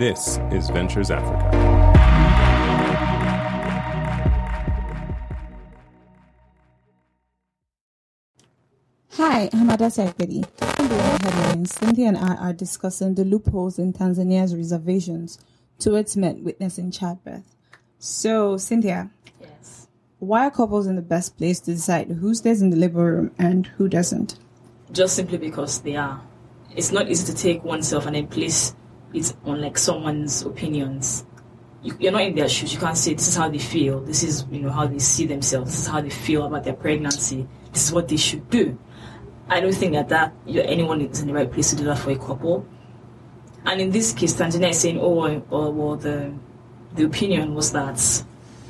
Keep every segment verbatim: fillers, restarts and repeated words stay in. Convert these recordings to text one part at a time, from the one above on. This is Ventures Africa. Hi, I'm Adasa Ekpedi. In the headlines, Cynthia and I are discussing the loopholes in Tanzania's reservations towards men witnessing childbirth. So, Cynthia, yes. Why are couples in the best place to decide who stays in the labor room and who doesn't? Just simply because they are. It's not easy to take oneself and then place it on like someone's opinions. You, you're not in their shoes. You can't say this is how they feel. This is you know how they see themselves. This is how they feel about their pregnancy. This is what they should do. I don't think that that you're, anyone is in the right place to do that for a couple. And in this case, Tanzania is saying, oh, oh well, the the opinion was that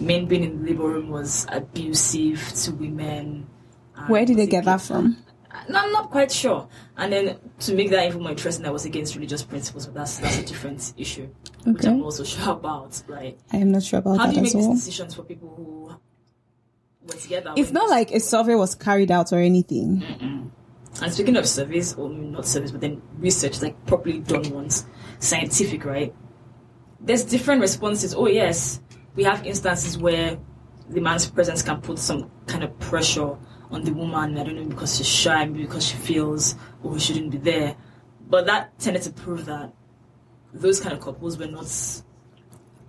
men being in the labor room was abusive to women. Where did they get that from? No, I'm not quite sure. And then to make that even more interesting, I was against religious principles, but that's that's a different issue, okay, which I'm also sure about. Like, I am not sure about that as well. How do you make these well? decisions for people who were together? It's not like a survey was carried out or anything. Mm-mm. And speaking of surveys, or not surveys, but then research, like properly done ones, scientific, right? There's different responses. Oh yes, we have instances where the man's presence can put some kind of pressure on the woman, I don't know, because she's shy, maybe because she feels, oh, she shouldn't be there. But that tended to prove that those kind of couples were not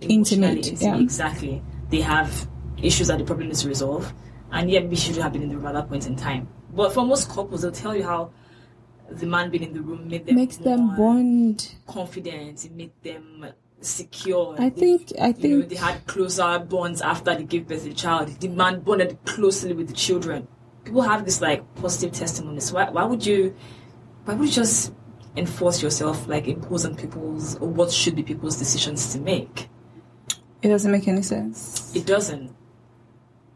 emotionally intimate. intimate. Yeah. Exactly. They have issues that they probably need to resolve, and yet we should have been in the room at that point in time. But for most couples, they'll tell you how the man being in the room made them makes them bond, confident, it made them secure. I think they, I think you know, they had closer bonds after they gave birth to the child. The man bonded closely with the children. People have this like positive testimonies. Why, why would you? Why would you just enforce yourself, like impose on people's or what should be people's decisions to make? It doesn't make any sense. It doesn't,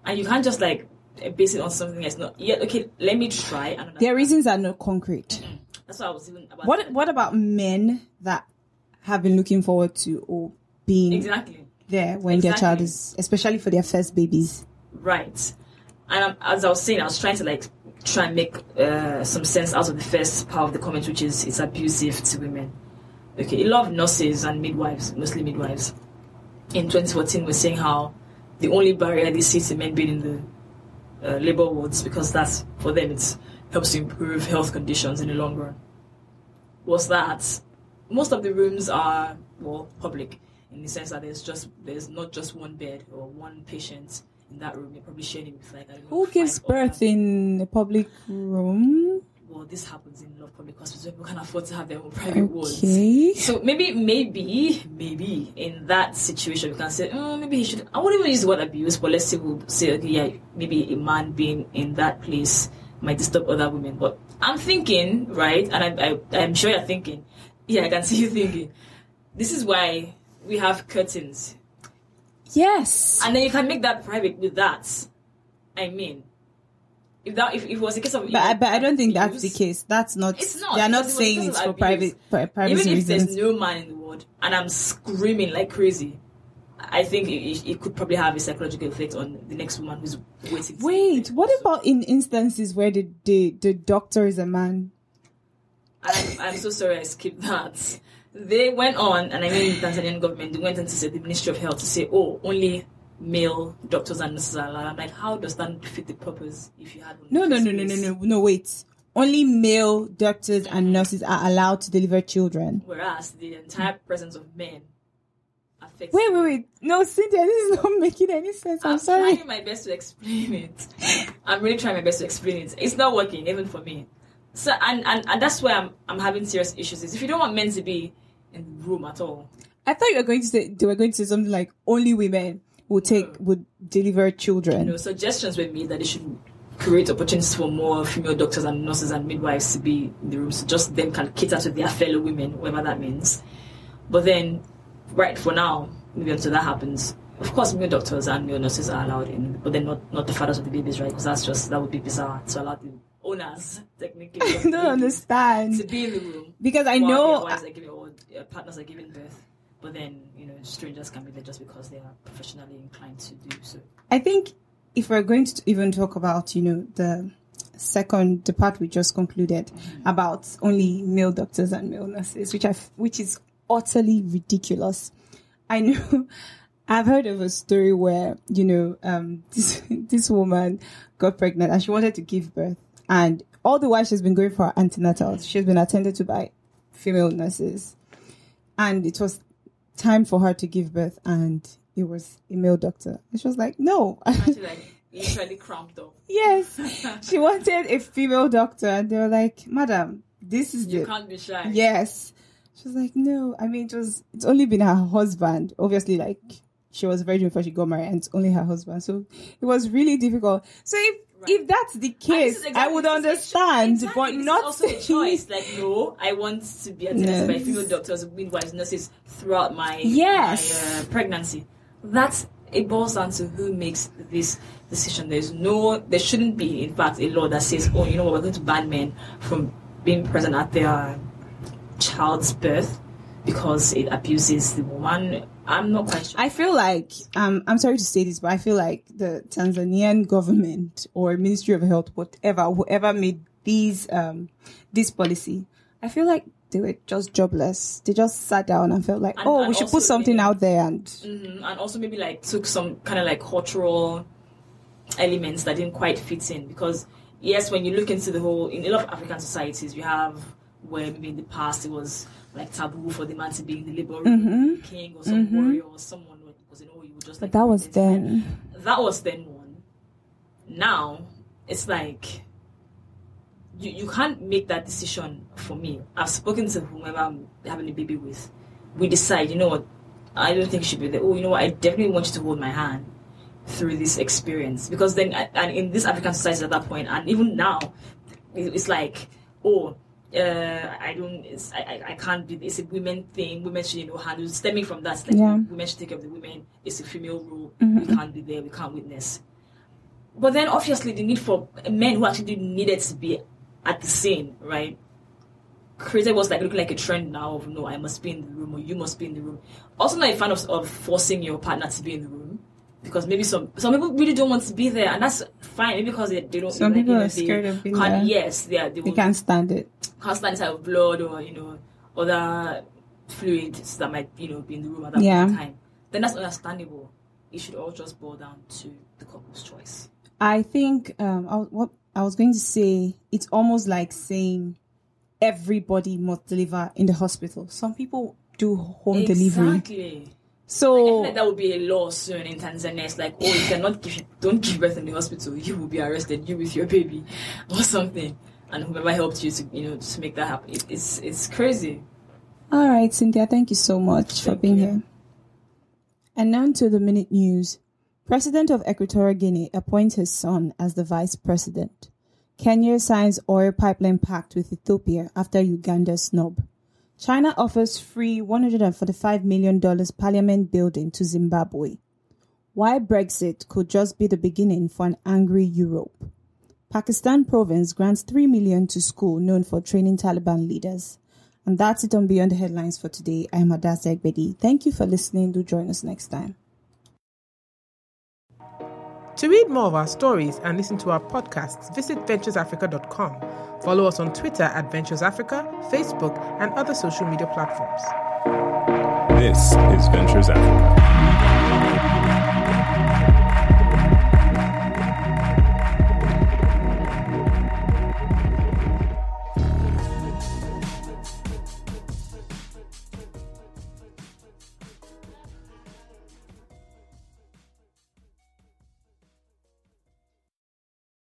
and you can't just like base it on something that's not yet. Okay, let me try. And their reasons are not concrete. Mm-hmm. That's what I was even about. What What about men that have been looking forward to or being exactly there when exactly. their child is, especially for their first babies, right? And um, as I was saying, I was trying to like try and make uh, some sense out of the first part of the comment, which is it's abusive to women. Okay, a lot of nurses and midwives, mostly midwives, in twenty fourteen were saying how the only barrier they see to men being in the uh, labor wards because that's for them it helps to improve health conditions in the long run. Was that most of the rooms are well public in the sense that there's just there's not just one bed or one patient in that room. You're probably sharing it with like I don't who know, gives birth in a public room. Well, this happens in a lot of public hospitals. People can afford to have their own private wards. Okay. So maybe, maybe, maybe in that situation, we can say, oh, maybe he should. I wouldn't even use the word abuse, but let's say we'll say, okay, yeah, maybe a man being in that place might disturb other women. But I'm thinking, right, and I, I, I'm sure you're thinking. Yeah, I can see you thinking. This is why we have curtains. Yes, and then you can make that private with that. I mean, if that if, if it was a case of, but I, but I don't think abuse, that's the case. That's not. It's not. They're not saying it's for abuse. private private reasons. Even if there's no man in the world, and I'm screaming like crazy, I think it, it could probably have a psychological effect on the next woman who's waiting. Wait, what so, about in instances where the the, the doctor is a man? I'm, I'm so sorry, I skipped that. They went on, and I mean the Tanzanian government, they went on to say, the Ministry of Health, to say, oh, only male doctors and nurses are allowed. I'm like, how does that fit the purpose if you had... No, no, no, no, no, no, no, wait. Only male doctors and nurses are allowed to deliver children. Whereas the entire presence of men affects... Wait, wait, wait. No, Cynthia, this is not making any sense. I'm, I'm sorry. I'm trying my best to explain it. I'm really trying my best to explain it. It's not working, even for me. So, and, and, and that's where I'm, I'm having serious issues. Is if you don't want men to be... in the room at all. I thought you were going to say they were going to say something like only women would take no. would deliver children. No, suggestions were made that they should create opportunities for more female doctors and nurses and midwives to be in the room, so just them can cater to their fellow women, whatever that means. But then, right for now, maybe until that happens, of course, male doctors and male nurses are allowed in, but then not not the fathers of the babies, right? Because that's just that would be bizarre to allow the owners technically. I don't understand to be in the room because I know. Their partners are giving birth, but then you know strangers can be there just because they are professionally inclined to do so. I think if we're going to even talk about you know the second the part we just concluded mm-hmm. about only male doctors and male nurses, which I which is utterly ridiculous. I know I've heard of a story where, you know, um, this, this woman got pregnant and she wanted to give birth. And all the while she's been going for her antenatal, she's been attended to by female nurses. And it was time for her to give birth and it was a male doctor. And she was like, no. She like literally cramped up. Yes. She wanted a female doctor. And they were like, madam, this is You the... can't be shy. Yes. She was like, no. I mean, it was, it's only been her husband. Obviously, like, she was a virgin before she got married and it's only her husband. So it was really difficult. So if, right. if that's the case, exactly, I would understand, exactly, but not... It's also a choice. Like, no, I want to be attended yes. by female doctors, midwives, nurses throughout my, yes. my uh, pregnancy. That's, it boils down to who makes this decision. There's no, there shouldn't be, in fact, a law that says, oh, you know what, we're going to ban men from being present at their child's birth because it abuses the woman. I'm not quite sure. I feel like, um, I'm sorry to say this, but I feel like the Tanzanian government or Ministry of Health, whatever, whoever made these, um, this policy, I feel like they were just jobless. They just sat down and felt like, and, oh, and we should put something maybe, out there. And mm-hmm, and also maybe like took some kind of like cultural elements that didn't quite fit in. Because, yes, when you look into the whole, in a lot of African societies, you have where maybe in the past it was like taboo for the man to be in the labor room, mm-hmm. king or some mm-hmm. warrior or someone who was in, oh, you would just like. But that was then. Time. That was then one. Now, it's like, you, you can't make that decision for me. I've spoken to whomever I'm having a baby with. We decide, you know what, I don't think she should be there. Oh, you know what, I definitely want you to hold my hand through this experience. Because then, and in this African society at that point, and even now, it's like, oh, Uh, I don't. It's, I. I can't be. It's a women thing. Women should, you know, handle. Stemming from that, like yeah. women should take care of the women. It's a female role. Mm-hmm. We can't be there. We can't witness. But then, obviously, the need for men who actually needed to be at the scene, right? Created was like looking like a trend now of no, I must be in the room or you must be in the room. Also, not a fan of, of forcing your partner to be in the room because maybe some some people really don't want to be there, and that's fine. Maybe because they, they don't. Some people like, you know, are scared they of being there. Yes, they are, they, will, they can't stand it. Constant type of blood or, you know, other fluids that might, you know, be in the room at that yeah. point in time, then that's understandable. It should all just boil down to the couple's choice. I think um, I, what I was going to say, it's almost like saying everybody must deliver in the hospital. Some people do home exactly. delivery. Exactly. So like, I feel like that would be a law soon in Tanzania. It's like, oh, you cannot give, don't give birth in the hospital. You will be arrested. You with your baby or something. And whoever helped you to, you know, to make that happen. It, it's it's crazy. All right, Cynthia, thank you so much thank for being you. Here. And now to the Minute News. President of Equatorial Guinea appoints his son as the vice president. Kenya signs oil pipeline pact with Ethiopia after Uganda's snob. China offers free one hundred forty-five million dollars parliament building to Zimbabwe. Why Brexit could just be the beginning for an angry Europe. Pakistan province grants three million dollars to school known for training Taliban leaders. And that's it on Beyond the Headlines for today. I'm Adasa Egbedi. Thank you for listening. Do join us next time. To read more of our stories and listen to our podcasts, visit ventures africa dot com. Follow us on Twitter at Ventures Africa, Facebook, and other social media platforms. This is Ventures Africa.